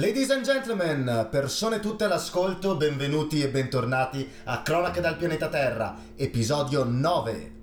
Ladies and gentlemen, persone tutte all'ascolto, benvenuti e bentornati a Cronache dal Pianeta Terra, episodio 9.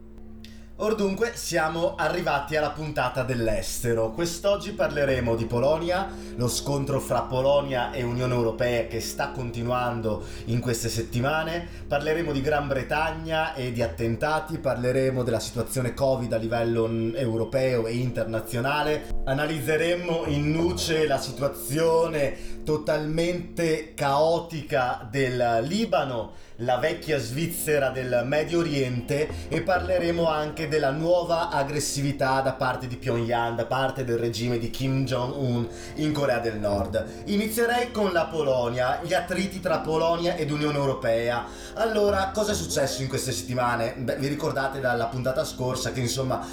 Or dunque siamo arrivati alla puntata dell'estero. Quest'oggi parleremo di Polonia, lo scontro fra Polonia e Unione Europea che sta continuando in queste settimane, parleremo di Gran Bretagna e di attentati, parleremo della situazione Covid a livello europeo e internazionale, analizzeremo in nuce la situazione totalmente caotica del Libano, la vecchia Svizzera del Medio Oriente, e parleremo anche della nuova aggressività da parte di Pyongyang, da parte del regime di Kim Jong-un in Corea del Nord. Inizierei con la Polonia, gli attriti tra Polonia ed Unione Europea. Allora, cosa è successo in queste settimane? Beh, vi ricordate dalla puntata scorsa che insomma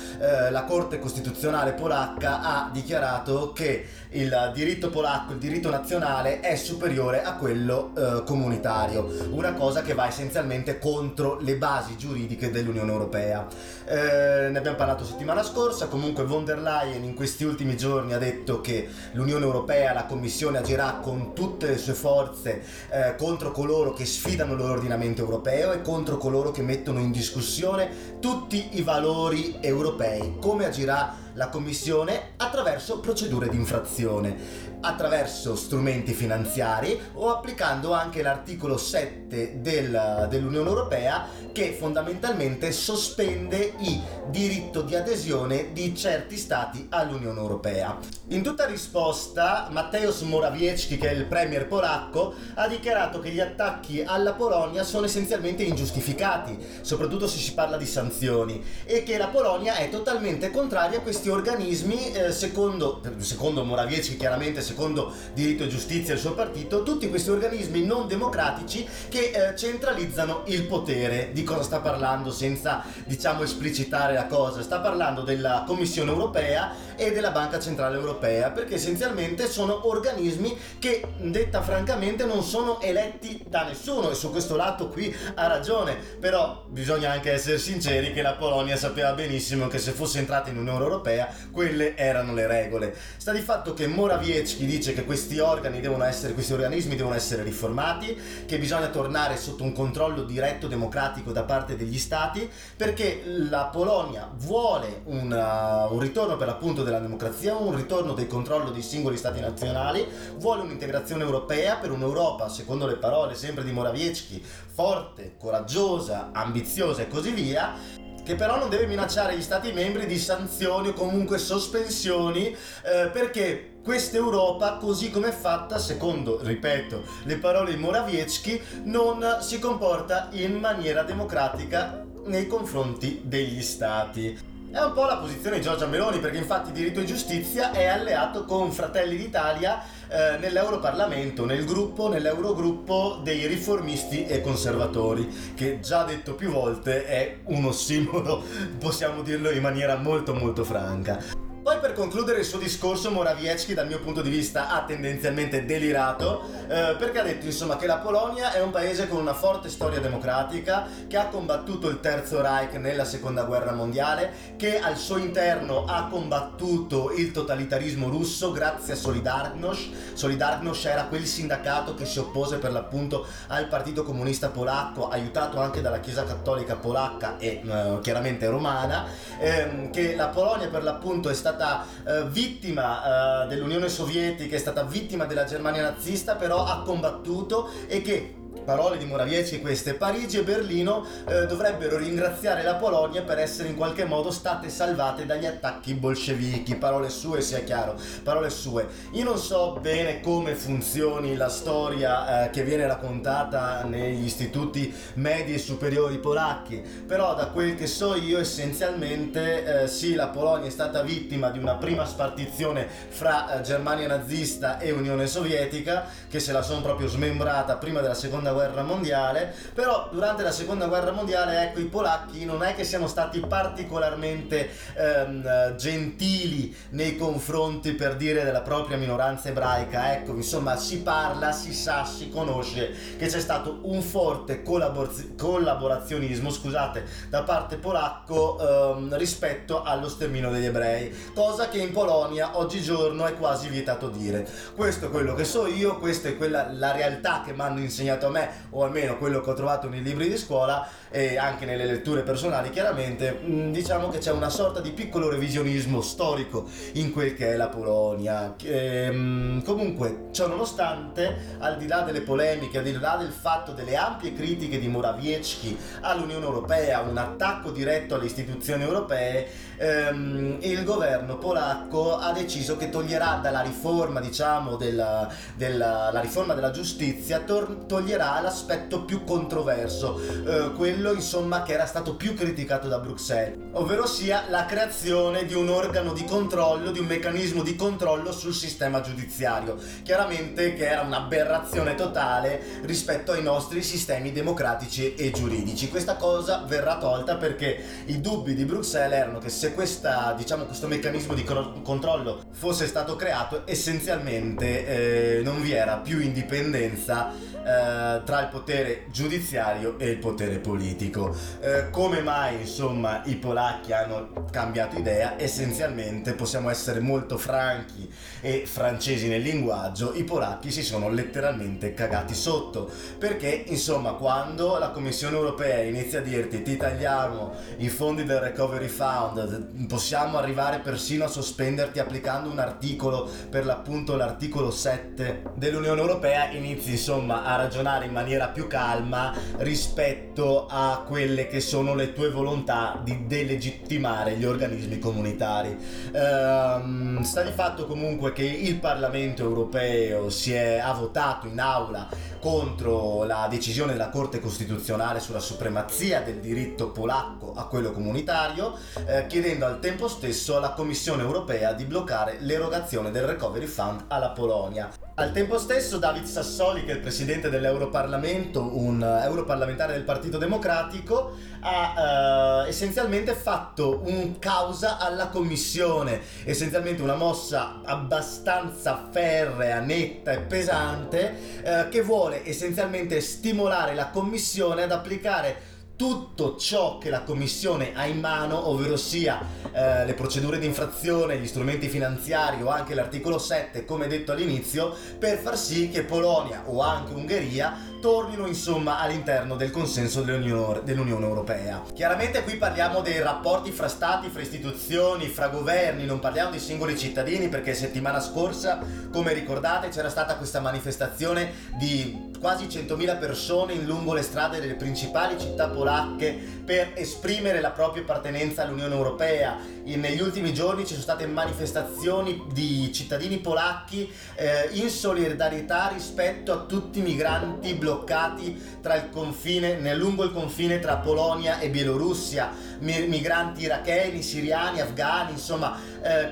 la Corte Costituzionale Polacca ha dichiarato che il diritto polacco, il diritto nazionale è superiore a quello comunitario, una cosa che va essenzialmente contro le basi giuridiche dell'Unione Europea. Ne abbiamo parlato settimana scorsa. Comunque von der Leyen in questi ultimi giorni ha detto che l'Unione Europea, la Commissione, agirà con tutte le sue forze contro coloro che sfidano l'ordinamento europeo e contro coloro che mettono in discussione tutti i valori europei. Come agirà la Commissione? Attraverso procedure di infrazione, attraverso strumenti finanziari o applicando anche l'articolo 7 dell'Unione Europea, che fondamentalmente sospende il diritto di adesione di certi stati all'Unione Europea. In tutta risposta, Mateusz Morawiecki, che è il premier polacco, ha dichiarato che gli attacchi alla Polonia sono essenzialmente ingiustificati, soprattutto se si parla di sanzioni, e che la Polonia è totalmente contraria a questi organismi. Secondo Morawiecki, chiaramente, secondo Diritto e Giustizia e il suo partito, tutti questi organismi non democratici che centralizzano il potere. Di cosa sta parlando senza, diciamo, esplicitare la cosa? Sta parlando della Commissione Europea e della Banca Centrale Europea, perché essenzialmente sono organismi che, detta francamente, non sono eletti da nessuno, e su questo lato qui ha ragione. Però bisogna anche essere sinceri che la Polonia sapeva benissimo che se fosse entrata in Unione Europea quelle erano le regole. Sta di fatto che Morawiecki dice che questi organismi devono essere riformati, che bisogna tornare sotto un controllo diretto democratico da parte degli stati, perché la Polonia vuole un ritorno, per l'appunto, della democrazia, un ritorno del controllo dei singoli stati nazionali, vuole un'integrazione europea, per un'Europa, secondo le parole sempre di Morawiecki, forte, coraggiosa, ambiziosa e così via, che però non deve minacciare gli stati membri di sanzioni o comunque sospensioni, perché questa Europa, così come è fatta, secondo, ripeto, le parole di Morawiecki, non si comporta in maniera democratica nei confronti degli stati. È un po' la posizione di Giorgia Meloni, perché infatti Diritto e Giustizia è alleato con Fratelli d'Italia nell'Europarlamento, nell'Eurogruppo dei riformisti e conservatori, che, già detto più volte, è un ossimoro, possiamo dirlo in maniera molto molto franca. Poi, per concludere il suo discorso, Morawiecki, dal mio punto di vista, ha tendenzialmente delirato, perché ha detto insomma che la Polonia è un paese con una forte storia democratica, che ha combattuto il Terzo Reich nella Seconda Guerra Mondiale, che al suo interno ha combattuto il totalitarismo russo grazie a Solidarność. Solidarność era quel sindacato che si oppose, per l'appunto, al Partito Comunista Polacco, aiutato anche dalla Chiesa Cattolica Polacca e chiaramente romana, che la Polonia, per l'appunto, è stata vittima dell'Unione Sovietica, è stata vittima della Germania nazista, però ha combattuto, e che, parole di Morawiecki queste, Parigi e Berlino dovrebbero ringraziare la Polonia per essere in qualche modo state salvate dagli attacchi bolscevichi. Parole sue, sia chiaro, parole sue. Io non so bene come funzioni la storia che viene raccontata negli istituti medi e superiori polacchi, però da quel che so io, essenzialmente sì, la Polonia è stata vittima di una prima spartizione fra Germania nazista e Unione Sovietica, che se la sono proprio smembrata prima della Seconda guerra mondiale, però durante la seconda guerra mondiale, ecco, i polacchi non è che siano stati particolarmente gentili nei confronti, per dire, della propria minoranza ebraica. Ecco, insomma, si parla, si sa, si conosce che c'è stato un forte collaborazionismo, scusate, da parte polacco rispetto allo sterminio degli ebrei, cosa che in Polonia oggigiorno è quasi vietato dire. Questo è quello che so io, questa è quella la realtà che mi hanno insegnato a me, o almeno quello che ho trovato nei libri di scuola e anche nelle letture personali, chiaramente. Diciamo che c'è una sorta di piccolo revisionismo storico in quel che è la Polonia. Comunque, ciò nonostante, al di là delle polemiche, al di là del fatto delle ampie critiche di Morawiecki all'Unione Europea, un attacco diretto alle istituzioni europee, il governo polacco ha deciso che toglierà dalla riforma, diciamo, della riforma della giustizia, toglierà l'aspetto più controverso, quello insomma che era stato più criticato da Bruxelles, ovvero sia la creazione di un organo di controllo, di un meccanismo di controllo sul sistema giudiziario, chiaramente, che era un'aberrazione totale rispetto ai nostri sistemi democratici e giuridici. Questa cosa verrà tolta perché i dubbi di Bruxelles erano che se questo meccanismo di controllo fosse stato creato, essenzialmente non vi era più indipendenza tra il potere giudiziario e il potere politico. Come mai, insomma, i polacchi hanno cambiato idea? Essenzialmente, possiamo essere molto franchi e francesi nel linguaggio, i polacchi si sono letteralmente cagati sotto, perché insomma quando la Commissione Europea inizia a dirti ti tagliamo i fondi del Recovery Fund, possiamo arrivare persino a sospenderti applicando un articolo, per l'appunto l'articolo 7 dell'Unione Europea, inizi insomma a ragionare in maniera più calma rispetto a quelle che sono le tue volontà di delegittimare gli organismi comunitari. Sta di fatto comunque che il Parlamento europeo ha votato in aula contro la decisione della Corte Costituzionale sulla supremazia del diritto polacco a quello comunitario, chiedendo al tempo stesso alla Commissione Europea di bloccare l'erogazione del Recovery Fund alla Polonia. Al tempo stesso David Sassoli, che è il presidente dell'Europarlamento, un europarlamentare del Partito Democratico, ha essenzialmente fatto un causa alla Commissione, essenzialmente una mossa abbastanza ferrea, netta e pesante, che vuole essenzialmente stimolare la Commissione ad applicare tutto ciò che la Commissione ha in mano, ovvero sia le procedure di infrazione, gli strumenti finanziari o anche l'articolo 7, come detto all'inizio, per far sì che Polonia o anche Ungheria tornino insomma all'interno del consenso dell'Unione Europea. Chiaramente qui parliamo dei rapporti fra stati, fra istituzioni, fra governi, non parliamo di singoli cittadini, perché settimana scorsa, come ricordate, c'era stata questa manifestazione di quasi 100.000 persone in lungo le strade delle principali città polacche per esprimere la propria appartenenza all'Unione Europea. Negli ultimi giorni ci sono state manifestazioni di cittadini polacchi in solidarietà rispetto a tutti i migranti bloccati lungo il confine tra Polonia e Bielorussia, migranti iracheni, siriani, afghani, insomma,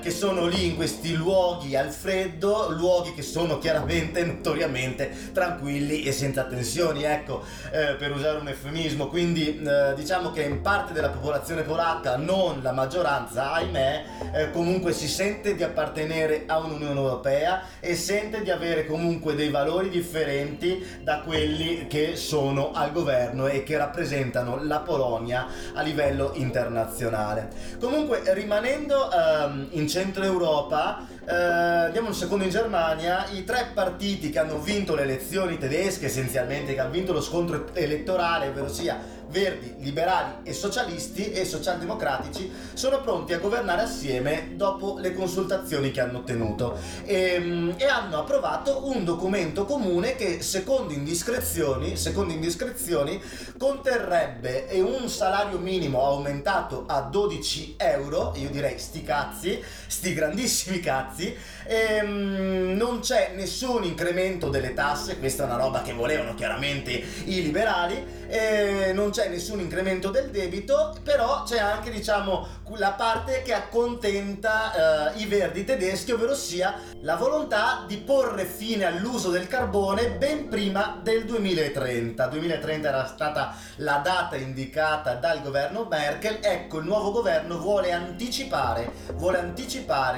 che sono lì in questi luoghi al freddo, luoghi che sono chiaramente notoriamente tranquilli e senza tensioni, ecco, per usare un eufemismo. Quindi diciamo che in parte della popolazione polacca, non la maggioranza, ahimè, comunque si sente di appartenere a un'Unione Europea e sente di avere comunque dei valori differenti da quelli che sono al governo e che rappresentano la Polonia a livello internazionale. Comunque, rimanendo in Centro Europa, andiamo un secondo in Germania. I tre partiti che hanno vinto le elezioni tedesche, essenzialmente che hanno vinto lo scontro elettorale, ovvero sia Verdi, Liberali e Socialisti e Socialdemocratici, sono pronti a governare assieme dopo le consultazioni che hanno ottenuto e hanno approvato un documento comune che, secondo indiscrezioni, conterrebbe un salario minimo aumentato a 12 euro. Io direi sti cazzi, sti grandissimi cazzi. Non c'è nessun incremento delle tasse, questa è una roba che volevano chiaramente i liberali, non c'è c'è nessun incremento del debito, però c'è anche, diciamo, la parte che accontenta i verdi tedeschi, ovvero sia la volontà di porre fine all'uso del carbone ben prima del 2030. 2030 era stata la data indicata dal governo Merkel. Ecco, il nuovo governo vuole anticipare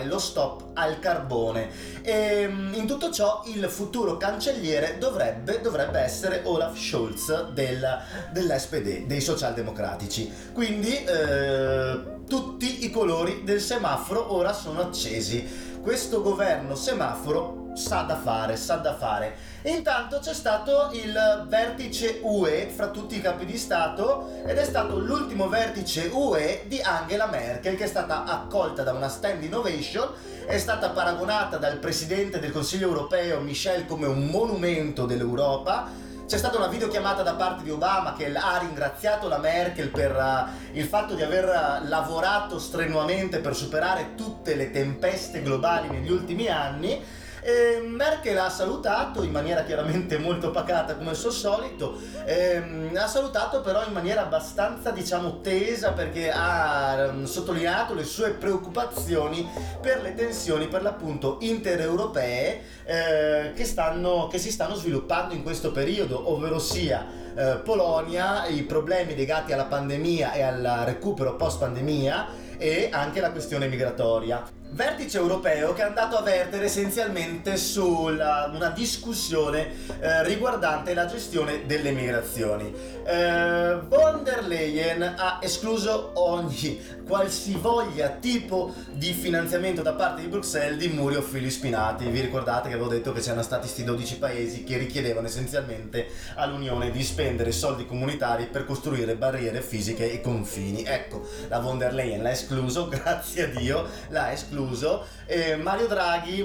lo stop al carbone. E in tutto ciò il futuro cancelliere dovrebbe essere Olaf Scholz dell'SPD, dei socialdemocratici. Quindi tutti i colori del semaforo ora sono accesi. Questo governo semaforo sa da fare. E intanto c'è stato il vertice UE fra tutti i capi di Stato, ed è stato l'ultimo vertice UE di Angela Merkel, che è stata accolta da una stand innovation. È stata paragonata dal presidente del Consiglio europeo Michel come un monumento dell'Europa. C'è stata una videochiamata da parte di Obama che ha ringraziato la Merkel per il fatto di aver lavorato strenuamente per superare tutte le tempeste globali negli ultimi anni. E Merkel ha salutato in maniera chiaramente molto pacata, come al suo solito, ha salutato però in maniera abbastanza, diciamo, tesa, perché ha sottolineato le sue preoccupazioni per le tensioni, per l'appunto, intereuropee che si stanno sviluppando in questo periodo, ovvero sia Polonia, i problemi legati alla pandemia e al recupero post pandemia, e anche la questione migratoria. Vertice europeo che è andato a vertere essenzialmente su una discussione riguardante la gestione delle migrazioni. Von der Leyen ha escluso qualsivoglia tipo di finanziamento da parte di Bruxelles di muri o fili spinati. Vi ricordate che avevo detto che c'erano stati questi 12 paesi che richiedevano essenzialmente all'Unione di spendere soldi comunitari per costruire barriere fisiche e confini. Ecco, la von der Leyen l'ha escluso, grazie a Dio l'ha escluso. Mario Draghi,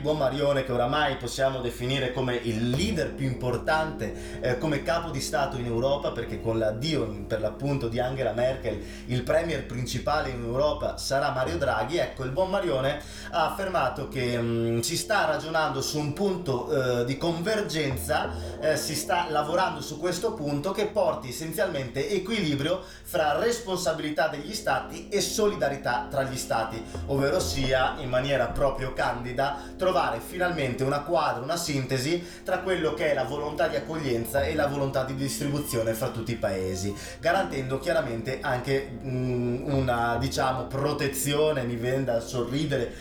buon Marione, che oramai possiamo definire come il leader più importante come capo di Stato in Europa, perché con l'addio per l'appunto di Angela Merkel il premier principale in Europa sarà Mario Draghi. Ecco, il buon Marione ha affermato che si sta ragionando su un punto di convergenza, si sta lavorando su questo punto che porti essenzialmente equilibrio fra responsabilità degli stati e solidarietà tra gli stati, ovvero sia, in maniera proprio candida, trovare finalmente una quadra, una sintesi tra quello che è la volontà di accoglienza e la volontà di distribuzione fra tutti i paesi, garantendo chiaramente anche una, diciamo, protezione, mi viene da sorridere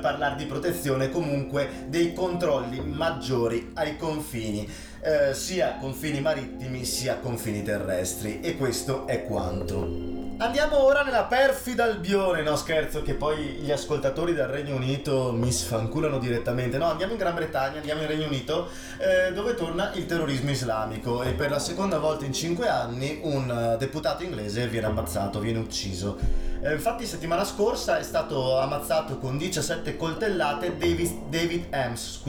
parlare di protezione, comunque dei controlli maggiori ai confini, sia confini marittimi sia confini terrestri. E questo è quanto. Andiamo ora nella perfida Albione, no scherzo, che poi gli ascoltatori dal Regno Unito mi sfanculano direttamente. No, andiamo in Gran Bretagna, andiamo in Regno Unito, dove torna il terrorismo islamico, e per la seconda volta in 5 anni un deputato inglese viene ammazzato, viene ucciso. Infatti settimana scorsa è stato ammazzato con 17 coltellate David Ames,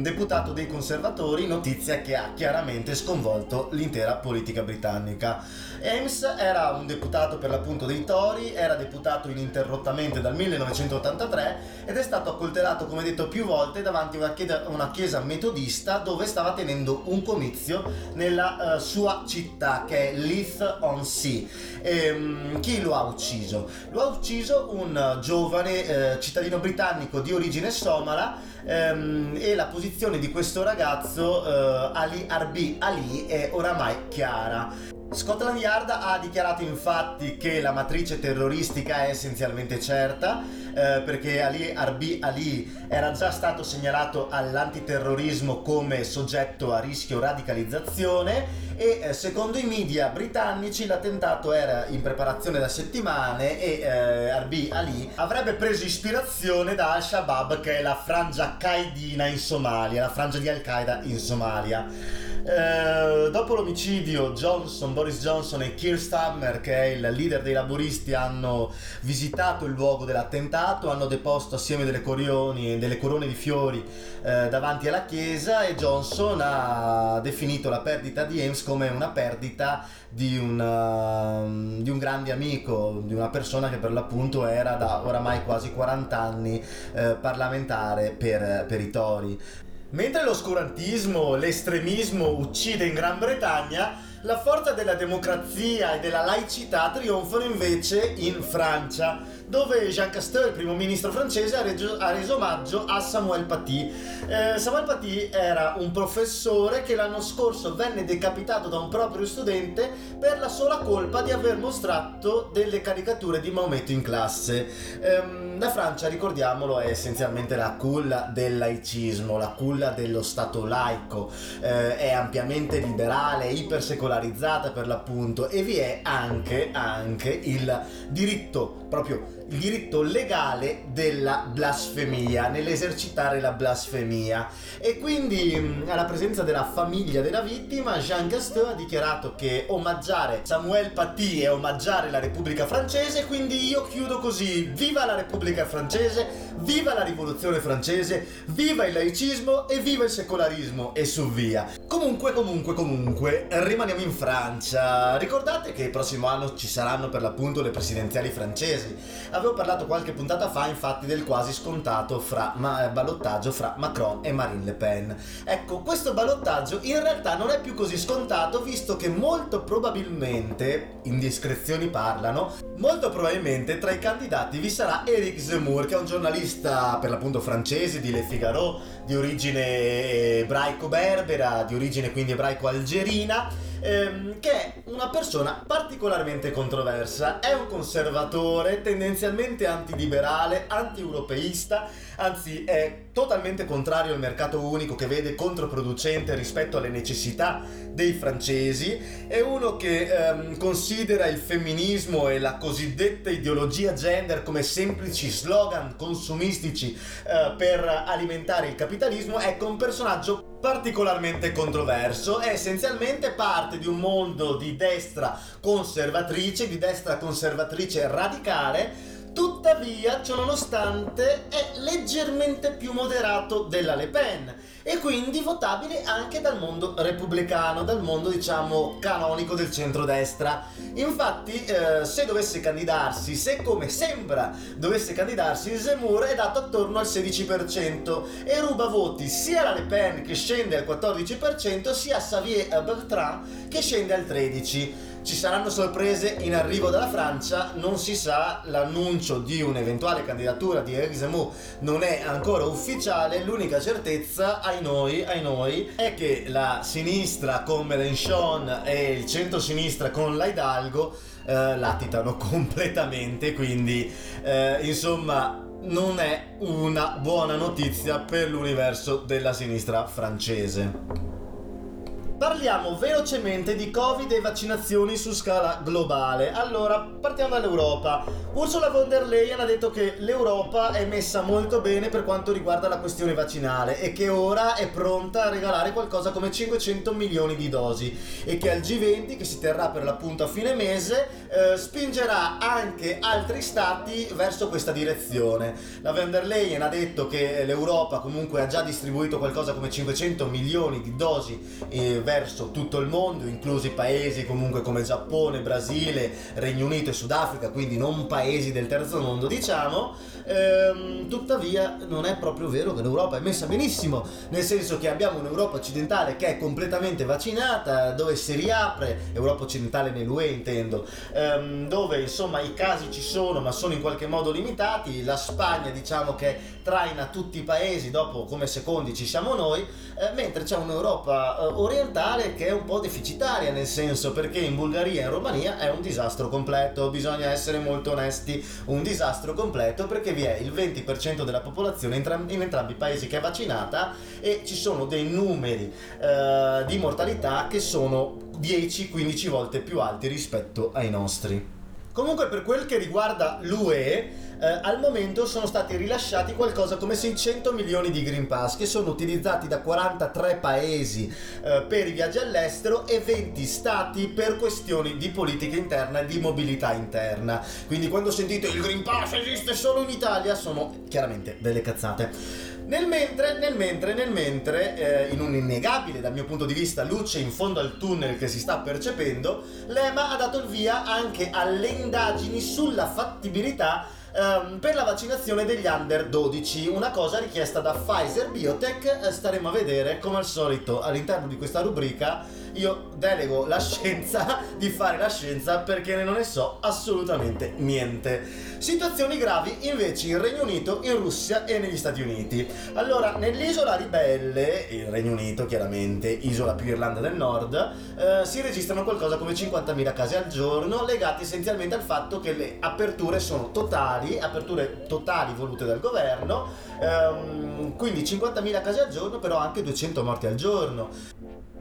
deputato dei conservatori, notizia che ha chiaramente sconvolto l'intera politica britannica. Ames era un deputato per l'appunto dei Tory, era deputato ininterrottamente dal 1983 ed è stato accoltellato, come detto, più volte davanti a una chiesa metodista dove stava tenendo un comizio nella sua città, che è Leith-on-Sea. Chi lo ha ucciso? Lo ha ucciso un giovane cittadino britannico di origine somala, e la posizione di questo ragazzo, Ali Harbi Ali, è oramai chiara. Scotland Yard ha dichiarato infatti che la matrice terroristica è essenzialmente certa, perché Ali Harbi Ali era già stato segnalato all'antiterrorismo come soggetto a rischio radicalizzazione e secondo i media britannici l'attentato era in preparazione da settimane e Harbi Ali avrebbe preso ispirazione da Al-Shabaab, che è la frangia qaedina in Somalia, la frangia di Al-Qaeda in Somalia. Dopo l'omicidio Boris Johnson e Keir Starmer, che è il leader dei laburisti, hanno visitato il luogo dell'attentato, hanno deposto assieme delle corone di fiori davanti alla chiesa, e Johnson ha definito la perdita di Ames come una perdita di un grande amico, di una persona che per l'appunto era da oramai quasi 40 anni parlamentare per i Tory. Mentre l'oscurantismo, l'estremismo uccide in Gran Bretagna, La forza della democrazia e della laicità trionfano invece in Francia, dove Jean Castex, il primo ministro francese, ha reso omaggio a Samuel Paty. Samuel Paty era un professore che l'anno scorso venne decapitato da un proprio studente per la sola colpa di aver mostrato delle caricature di Maometto in classe. La Francia, ricordiamolo, è essenzialmente la culla del laicismo, la culla dello stato laico, è ampiamente liberale, ipersecolarizzata per l'appunto, e vi è anche il diritto, proprio il diritto legale della blasfemia, nell'esercitare la blasfemia. E quindi alla presenza della famiglia della vittima, Jean Castex ha dichiarato che omaggiare Samuel Paty è omaggiare la Repubblica Francese. Quindi io chiudo così: viva la Repubblica Francese, viva la rivoluzione francese, viva il laicismo e viva il secolarismo e su via. Comunque rimaniamo in Francia. Ricordate che il prossimo anno ci saranno per l'appunto le presidenziali francesi. Avevo parlato qualche puntata fa infatti del quasi scontato ballottaggio fra Macron e Marine Le Pen. Ecco, questo ballottaggio in realtà non è più così scontato, visto che molto probabilmente, indiscrezioni parlano, molto probabilmente tra i candidati vi sarà Eric Zemmour, che è un giornalista per l'appunto francese di Le Figaro, di origine ebraico-berbera, di origine quindi ebraico-algerina, che è una persona particolarmente controversa. È un conservatore, tendenzialmente antiliberale, anti-europeista, anzi è totalmente contrario al mercato unico, che vede controproducente rispetto alle necessità dei francesi. È uno che considera il femminismo e la cosiddetta ideologia gender come semplici slogan consumistici per alimentare il capitalismo. Ecco, un personaggio particolarmente controverso, è essenzialmente parte di un mondo di destra conservatrice radicale. Tuttavia, ciononostante, è leggermente più moderato della Le Pen e quindi votabile anche dal mondo repubblicano, dal mondo diciamo canonico del centrodestra. Infatti, se dovesse candidarsi, se come sembra dovesse candidarsi, Zemmour è dato attorno al 16% e ruba voti sia alla Le Pen, che scende al 14%, sia a Xavier Bertrand, che scende al 13%. Ci saranno sorprese in arrivo dalla Francia, non si sa, l'annuncio di un'eventuale candidatura di Eric Zemmour non è ancora ufficiale. L'unica certezza, ahinoi, è che la sinistra con Mélenchon e il centro-sinistra con Hidalgo latitano completamente, quindi insomma non è una buona notizia per l'universo della sinistra francese. Parliamo velocemente di Covid e vaccinazioni su scala globale. Allora, partiamo dall'Europa. Ursula von der Leyen ha detto che l'Europa è messa molto bene per quanto riguarda la questione vaccinale e che ora è pronta a regalare qualcosa come 500 milioni di dosi e che al G20, che si terrà per l'appunto a fine mese, spingerà anche altri stati verso questa direzione. La von der Leyen ha detto che l'Europa comunque ha già distribuito qualcosa come 500 milioni di dosi verso tutto il mondo, inclusi paesi comunque come Giappone, Brasile, Regno Unito e Sudafrica, quindi non paesi del terzo mondo, diciamo. Tuttavia non è proprio vero che l'Europa è messa benissimo, nel senso che abbiamo un'Europa occidentale che è completamente vaccinata, dove si riapre, Europa occidentale nell'UE intendo, dove insomma i casi ci sono ma sono in qualche modo limitati. La Spagna diciamo che traina tutti i paesi, dopo come secondi ci siamo noi, mentre c'è un'Europa orientale che è un po' deficitaria, nel senso, perché in Bulgaria e in Romania è un disastro completo, bisogna essere molto onesti, un disastro completo, perché vi è il 20% della popolazione in entrambi i paesi che è vaccinata e ci sono dei numeri di mortalità che sono 10-15 volte più alti rispetto ai nostri. Comunque, per quel che riguarda l'UE, al momento sono stati rilasciati qualcosa come 600 milioni di Green Pass, che sono utilizzati da 43 paesi per i viaggi all'estero e 20 stati per questioni di politica interna e di mobilità interna. Quindi quando sentite il Green Pass esiste solo in Italia, sono chiaramente delle cazzate. Nel mentre, in un innegabile, dal mio punto di vista, luce in fondo al tunnel che si sta percependo, l'EMA ha dato il via anche alle indagini sulla fattibilità per la vaccinazione degli under 12, una cosa richiesta da Pfizer-BioNTech. Staremo a vedere, come al solito all'interno di questa rubrica, io delego la scienza di fare la scienza perché non ne so assolutamente niente. Situazioni gravi invece in Regno Unito, in Russia e negli Stati Uniti. Allora, nell'isola ribelle, il Regno Unito chiaramente, isola più Irlanda del Nord, si registrano qualcosa come 50.000 casi al giorno, legati essenzialmente al fatto che le aperture sono totali, aperture totali volute dal governo, quindi 50.000 casi al giorno, però anche 200 morti al giorno.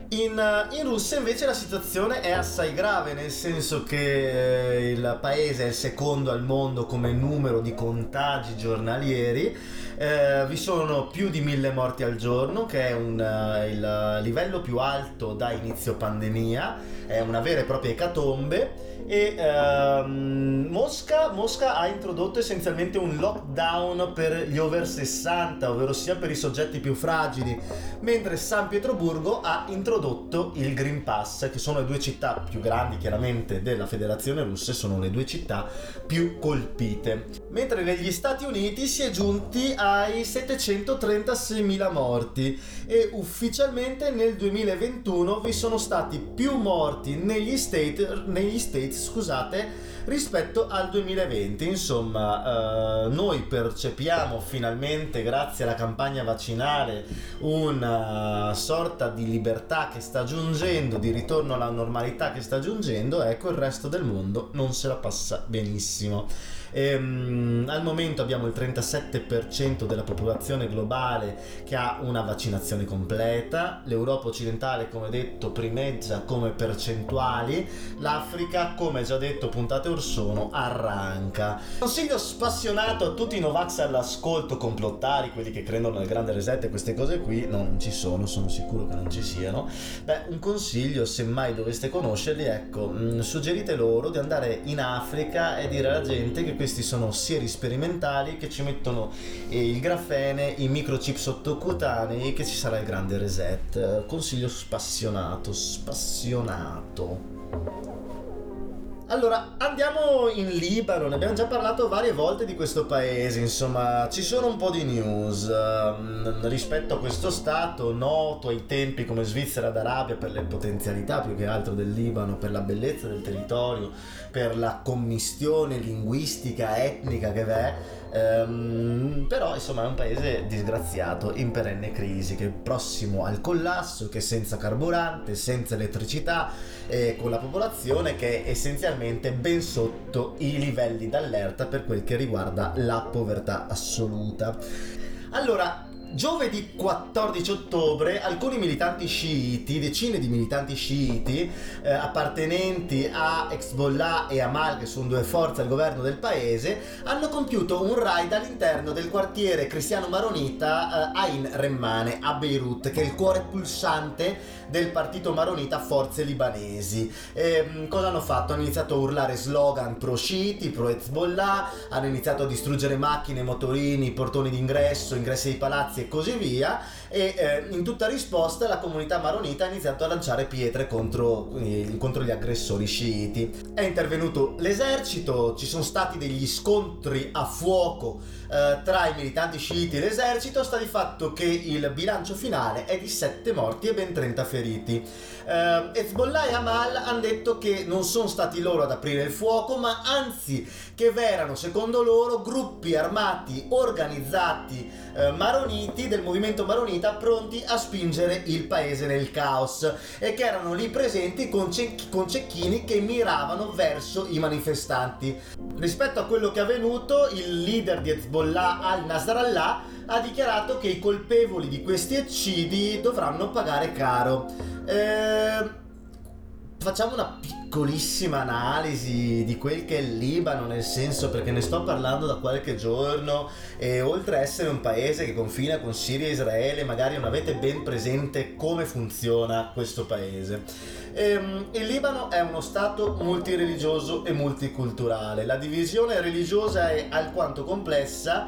In Russia invece la situazione è assai grave, nel senso che il paese è il secondo al mondo come numero di contagi giornalieri, vi sono più di 1.000 morti al giorno, che è il livello più alto da inizio pandemia, è una vera e propria ecatombe. E Mosca ha introdotto essenzialmente un lockdown per gli over 60, ovvero sia per i soggetti più fragili, mentre San Pietroburgo ha introdotto il Green Pass, che sono le due città più grandi chiaramente della Federazione Russa, sono le due città più colpite. Mentre negli Stati Uniti si è giunti ai 736.000 morti e ufficialmente nel 2021 vi sono stati più morti negli States, rispetto al 2020. Insomma, noi percepiamo finalmente, grazie alla campagna vaccinale, una sorta di libertà che sta giungendo, di ritorno alla normalità che sta giungendo. Ecco, il resto del mondo non se la passa benissimo. Al momento abbiamo il 37% della popolazione globale che ha una vaccinazione completa, l'Europa occidentale, come detto, primeggia come percentuali, l'Africa, come già detto puntate or sono, arranca. Consiglio spassionato a tutti i Novax all'ascolto, complottari, quelli che credono nel grande reset e queste cose qui, no, non ci sono, sono sicuro che non ci siano. Beh, un consiglio, se mai doveste conoscerli, ecco, suggerite loro di andare in Africa e dire alla gente che questi sono sieri sperimentali, che ci mettono il grafene, i microchip sottocutanei, che ci sarà il grande reset. Consiglio spassionato. Allora, andiamo in Libano, ne abbiamo già parlato varie volte di questo paese, insomma, ci sono un po' di news rispetto a questo stato, noto ai tempi come Svizzera d'Arabia per le potenzialità più che altro del Libano, per la bellezza del territorio, per la commistione linguistica, etnica che v'è. Però insomma è un paese disgraziato, in perenne crisi, che è prossimo al collasso, che è senza carburante, senza elettricità, con la popolazione che è essenzialmente ben sotto i livelli d'allerta per quel che riguarda la povertà assoluta. Allora, giovedì 14 ottobre alcuni militanti sciiti, decine di militanti sciiti appartenenti a Hezbollah e Amal, che sono due forze al governo del paese, hanno compiuto un raid all'interno del quartiere cristiano maronita Ain Remmane a Beirut, che è il cuore pulsante del partito maronita Forze Libanesi. Cosa hanno fatto? Hanno iniziato a urlare slogan pro sciiti, pro Hezbollah, hanno iniziato a distruggere macchine, motorini, portoni d'ingresso, ingressi dei palazzi e così via, e in tutta risposta la comunità maronita ha iniziato a lanciare pietre contro gli aggressori sciiti. È intervenuto l'esercito, ci sono stati degli scontri a fuoco tra i militanti sciiti e l'esercito. Sta di fatto che il bilancio finale è di 7 morti e ben 30 feriti. Hezbollah e Amal hanno detto che non sono stati loro ad aprire il fuoco, ma anzi che v'erano, secondo loro, gruppi armati organizzati maroniti del movimento maronita pronti a spingere il paese nel caos, e che erano lì presenti con cecchini che miravano verso i manifestanti. Rispetto a quello che è avvenuto, il leader di Hezbollah al-Nasrallah ha dichiarato che i colpevoli di questi eccidi dovranno pagare caro. Facciamo una piccolissima analisi di quel che è il Libano, nel senso, perché ne sto parlando da qualche giorno, e oltre a essere un paese che confina con Siria e Israele, magari non avete ben presente come funziona questo paese. Il Libano è uno stato multireligioso e multiculturale. La divisione religiosa è alquanto complessa,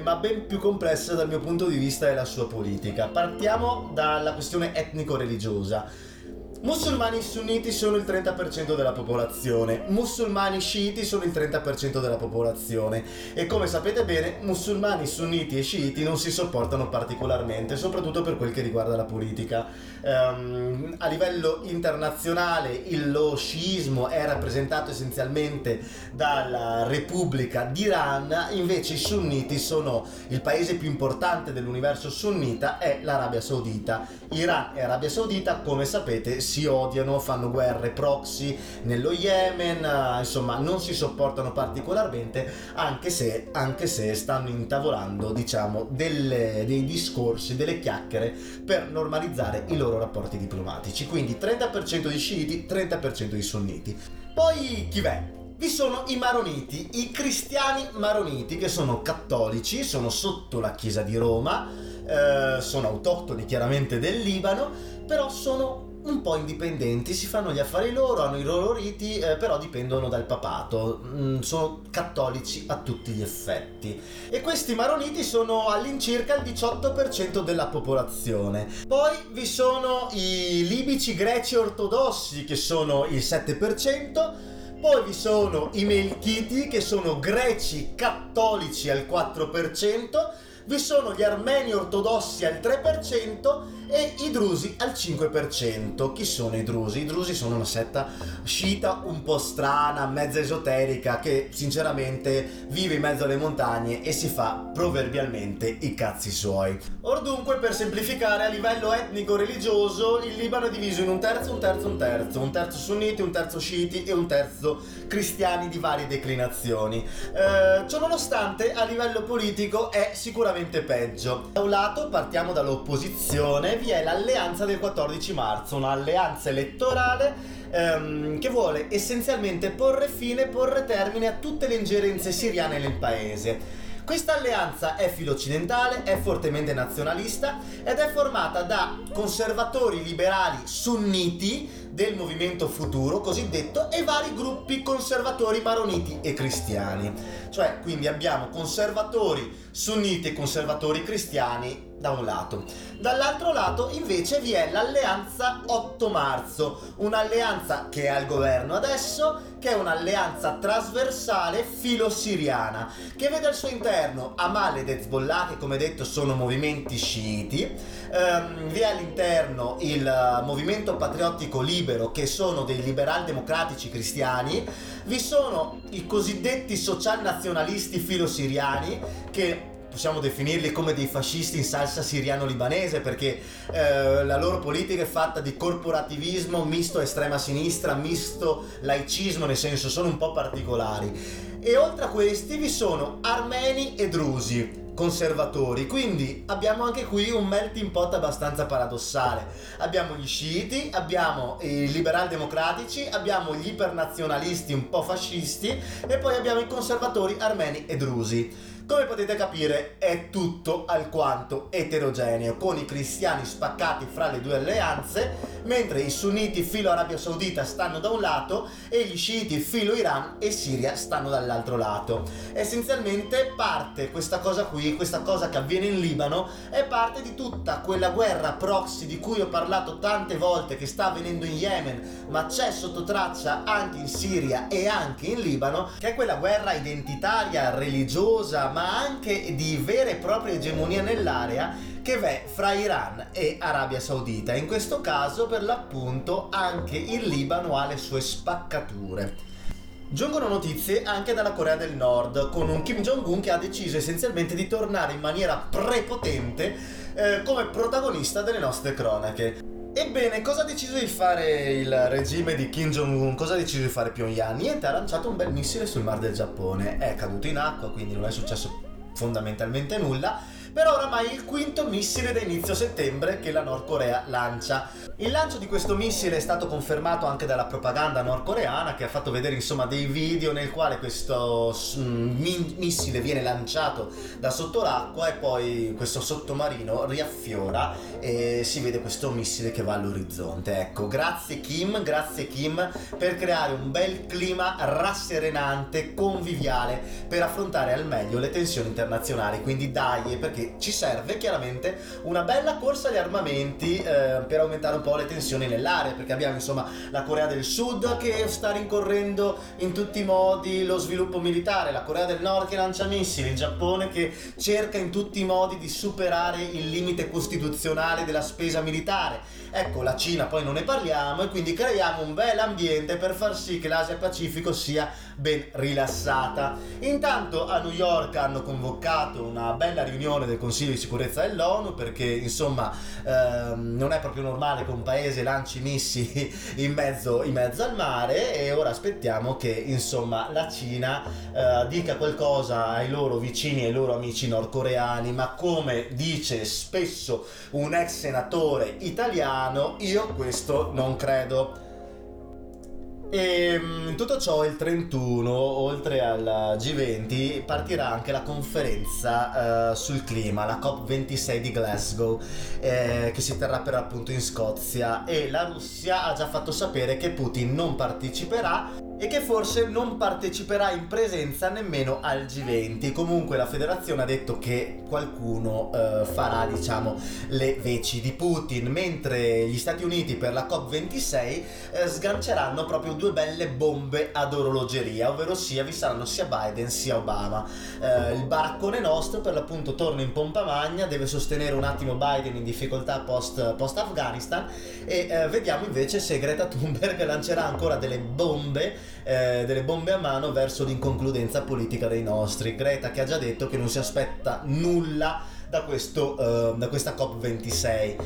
ma ben più complessa dal mio punto di vista è la sua politica. Partiamo dalla questione etnico-religiosa. Musulmani sunniti sono il 30% della popolazione, musulmani sciiti sono il 30% della popolazione e, come sapete bene, musulmani sunniti e sciiti non si sopportano particolarmente, soprattutto per quel che riguarda la politica. A livello internazionale lo sciismo è rappresentato essenzialmente dalla Repubblica d'Iran, invece i sunniti sono il paese più importante dell'universo sunnita, è l'Arabia Saudita. Iran e Arabia Saudita, come sapete, si odiano, fanno guerre proxy nello Yemen, insomma non si sopportano particolarmente, anche se stanno intavolando, diciamo, dei discorsi, delle chiacchiere per normalizzare i loro rapporti diplomatici. Quindi 30% di sciiti, 30% di sunniti. Poi chi v'è? Vi sono i maroniti, i cristiani maroniti, che sono cattolici, sono sotto la Chiesa di Roma, sono autoctoni chiaramente del Libano, però sono un po' indipendenti, si fanno gli affari loro, hanno i loro riti, però dipendono dal papato, sono cattolici a tutti gli effetti. E questi maroniti sono all'incirca il 18% della popolazione. Poi vi sono i libici greci ortodossi, che sono il 7%, poi vi sono i melchiti, che sono greci cattolici al 4%, vi sono gli armeni ortodossi al 3% e i drusi al 5%. Chi sono i drusi? I drusi sono una setta sciita un po' strana, mezza esoterica, che sinceramente vive in mezzo alle montagne e si fa proverbialmente i cazzi suoi. Or dunque, per semplificare, a livello etnico-religioso il Libano è diviso in un terzo sunniti, un terzo sciiti e un terzo cristiani di varie declinazioni. Ciononostante, a livello politico è sicuramente peggio. Da un lato, partiamo dall'opposizione, vi è l'alleanza del 14 marzo, un'alleanza elettorale che vuole essenzialmente porre termine a tutte le ingerenze siriane nel paese. Questa alleanza è filo-occidentale, è fortemente nazionalista ed è formata da conservatori liberali sunniti del movimento futuro cosiddetto e vari gruppi conservatori maroniti e cristiani. Cioè, quindi abbiamo conservatori sunniti e conservatori cristiani da un lato. Dall'altro lato invece vi è l'alleanza 8 marzo, un'alleanza che è al governo adesso, che è un'alleanza trasversale filo-siriana, che vede al suo interno Amal ed Hezbollah, che come detto sono movimenti sciiti, vi è all'interno il movimento patriottico libero, che sono dei liberal democratici cristiani, vi sono i cosiddetti social nazionalisti filo-siriani, che possiamo definirli come dei fascisti in salsa siriano-libanese, perché la loro politica è fatta di corporativismo misto estrema sinistra, misto laicismo, nel senso sono un po' particolari. E oltre a questi vi sono armeni e drusi conservatori, quindi abbiamo anche qui un melting pot abbastanza paradossale. Abbiamo gli sciiti, abbiamo i liberal democratici, abbiamo gli ipernazionalisti un po' fascisti e poi abbiamo i conservatori armeni e drusi. Come potete capire, è tutto alquanto eterogeneo, con i cristiani spaccati fra le due alleanze, mentre i sunniti filo Arabia Saudita stanno da un lato e gli sciiti filo Iran e Siria stanno dall'altro lato. Essenzialmente parte questa cosa qui, questa cosa che avviene in Libano, è parte di tutta quella guerra proxy di cui ho parlato tante volte, che sta avvenendo in Yemen, ma c'è sotto traccia anche in Siria e anche in Libano, che è quella guerra identitaria, religiosa, ma anche di vera e propria egemonia nell'area, che v'è fra Iran e Arabia Saudita. In questo caso, per l'appunto, anche il Libano ha le sue spaccature. Giungono notizie anche dalla Corea del Nord, con un Kim Jong-un che ha deciso essenzialmente di tornare in maniera prepotente come protagonista delle nostre cronache. Ebbene, cosa ha deciso di fare il regime di Kim Jong-un? Cosa ha deciso di fare Pyongyang? Niente, ha lanciato un bel missile sul Mar del Giappone. È caduto in acqua, quindi non è successo fondamentalmente nulla. Però oramai il quinto missile da inizio settembre che la Nord Corea lancia. Il lancio di questo missile è stato confermato anche dalla propaganda nordcoreana, che ha fatto vedere insomma dei video nel quale questo missile viene lanciato da sotto l'acqua e poi questo sottomarino riaffiora e si vede questo missile che va all'orizzonte. Ecco, grazie Kim per creare un bel clima rasserenante, conviviale, per affrontare al meglio le tensioni internazionali. Quindi dai, perché perché ci serve chiaramente una bella corsa agli armamenti per aumentare un po' le tensioni nell'area, perché abbiamo insomma la Corea del Sud che sta rincorrendo in tutti i modi lo sviluppo militare, la Corea del Nord che lancia missili, il Giappone che cerca in tutti i modi di superare il limite costituzionale della spesa militare, ecco la Cina poi non ne parliamo, e quindi creiamo un bel ambiente per far sì che l'Asia Pacifico sia ben rilassata. Intanto a New York hanno convocato una bella riunione del Consiglio di Sicurezza dell'ONU, perché insomma non è proprio normale che un paese lanci missili in mezzo al mare, e ora aspettiamo che insomma la Cina dica qualcosa ai loro vicini e ai loro amici nordcoreani. Ma come dice spesso un ex senatore italiano, io questo non credo. E in tutto ciò il 31, oltre al G20, partirà anche la conferenza sul clima, la COP26 di Glasgow, che si terrà per appunto in Scozia, e la Russia ha già fatto sapere che Putin non parteciperà e che forse non parteciperà in presenza nemmeno al G20. Comunque la federazione ha detto che qualcuno farà diciamo le veci di Putin, mentre gli Stati Uniti per la COP26 sganceranno proprio due belle bombe ad orologeria, ovvero sia vi saranno sia Biden sia Obama. Il baraccone nostro per l'appunto torna in pompa magna, deve sostenere un attimo Biden in difficoltà post Afghanistan, e vediamo invece se Greta Thunberg lancerà ancora delle bombe a mano verso l'inconcludenza politica dei nostri. Greta che ha già detto che non si aspetta nulla da questa COP26.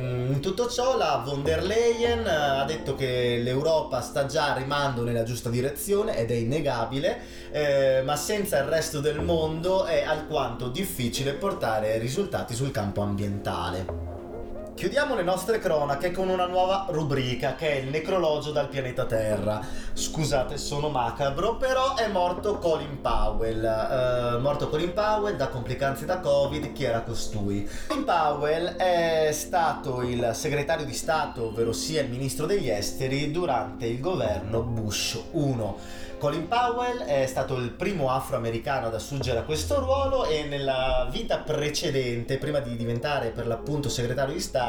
In tutto ciò la von der Leyen ha detto che l'Europa sta già rimando nella giusta direzione, ed è innegabile, ma senza il resto del mondo è alquanto difficile portare risultati sul campo ambientale. Chiudiamo le nostre cronache con una nuova rubrica che è il necrologio dal pianeta Terra. Scusate, sono macabro, però è morto Colin Powell. Da complicanze da Covid. Chi era costui? Colin Powell è stato il segretario di Stato, ovvero sia il ministro degli esteri, durante il governo Bush 1. Colin Powell è stato il primo afroamericano ad assurgere a questo ruolo, e nella vita precedente, prima di diventare per l'appunto segretario di Stato,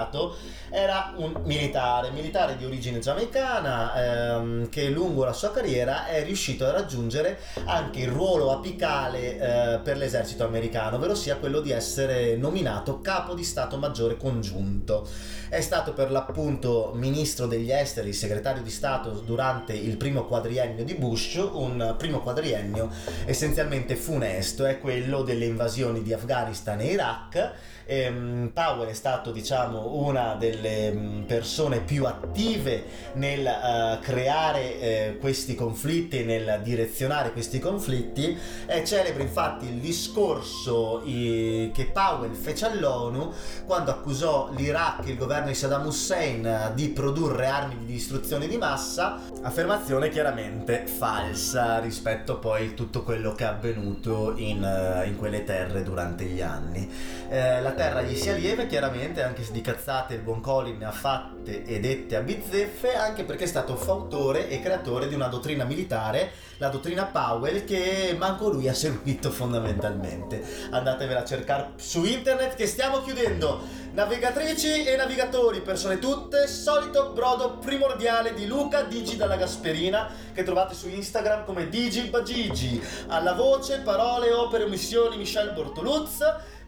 era un militare di origine giamaicana, che lungo la sua carriera è riuscito a raggiungere anche il ruolo apicale per l'esercito americano, ovvero sia quello di essere nominato capo di Stato Maggiore Congiunto. È stato per l'appunto ministro degli esteri, segretario di Stato durante il primo quadriennio di Bush, un primo quadriennio essenzialmente funesto, è quello delle invasioni di Afghanistan e Iraq. Powell è stato diciamo una delle persone più attive nel creare questi conflitti, nel direzionare questi conflitti. È celebre infatti il discorso che Powell fece all'ONU quando accusò l'Iraq e il governo di Saddam Hussein di produrre armi di distruzione di massa, affermazione chiaramente falsa rispetto poi a tutto quello che è avvenuto in quelle terre durante gli anni. La terra gli sia lieve, chiaramente, anche se di cazzate il buon Colin ne ha fatte e dette a bizzeffe, anche perché è stato fautore e creatore di una dottrina militare, la dottrina Powell, che manco lui ha seguito fondamentalmente. Andatevela a cercare su internet, che stiamo chiudendo. Navigatrici e navigatori, persone tutte, solito brodo primordiale di Luca Digi dalla Gasperina, che trovate su Instagram come DigiBagigi. Alla voce, parole, opere, omissioni, Michel Bortoluz.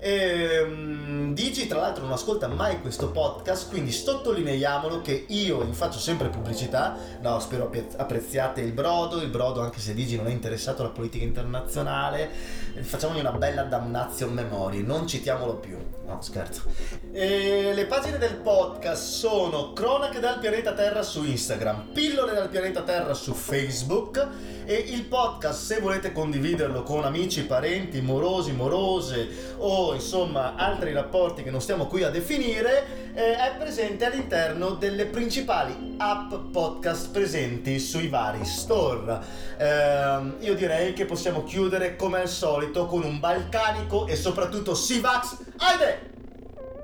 Digi tra l'altro non ascolta mai questo podcast, quindi sottolineiamolo che io gli faccio sempre pubblicità. No, spero apprezziate il brodo, anche se Digi non è interessato alla politica internazionale. Facciamogli una bella damnation memoria, non citiamolo più. No, scherzo. Le pagine del podcast sono Cronache dal Pianeta Terra su Instagram, Pillole dal Pianeta Terra su Facebook, e il podcast, se volete condividerlo con amici, parenti, morosi, morose o insomma altri rapporti che non stiamo qui a definire, è presente all'interno delle principali app podcast presenti sui vari store. Io direi che possiamo chiudere come al solito con un balcanico e soprattutto Sivax Aide!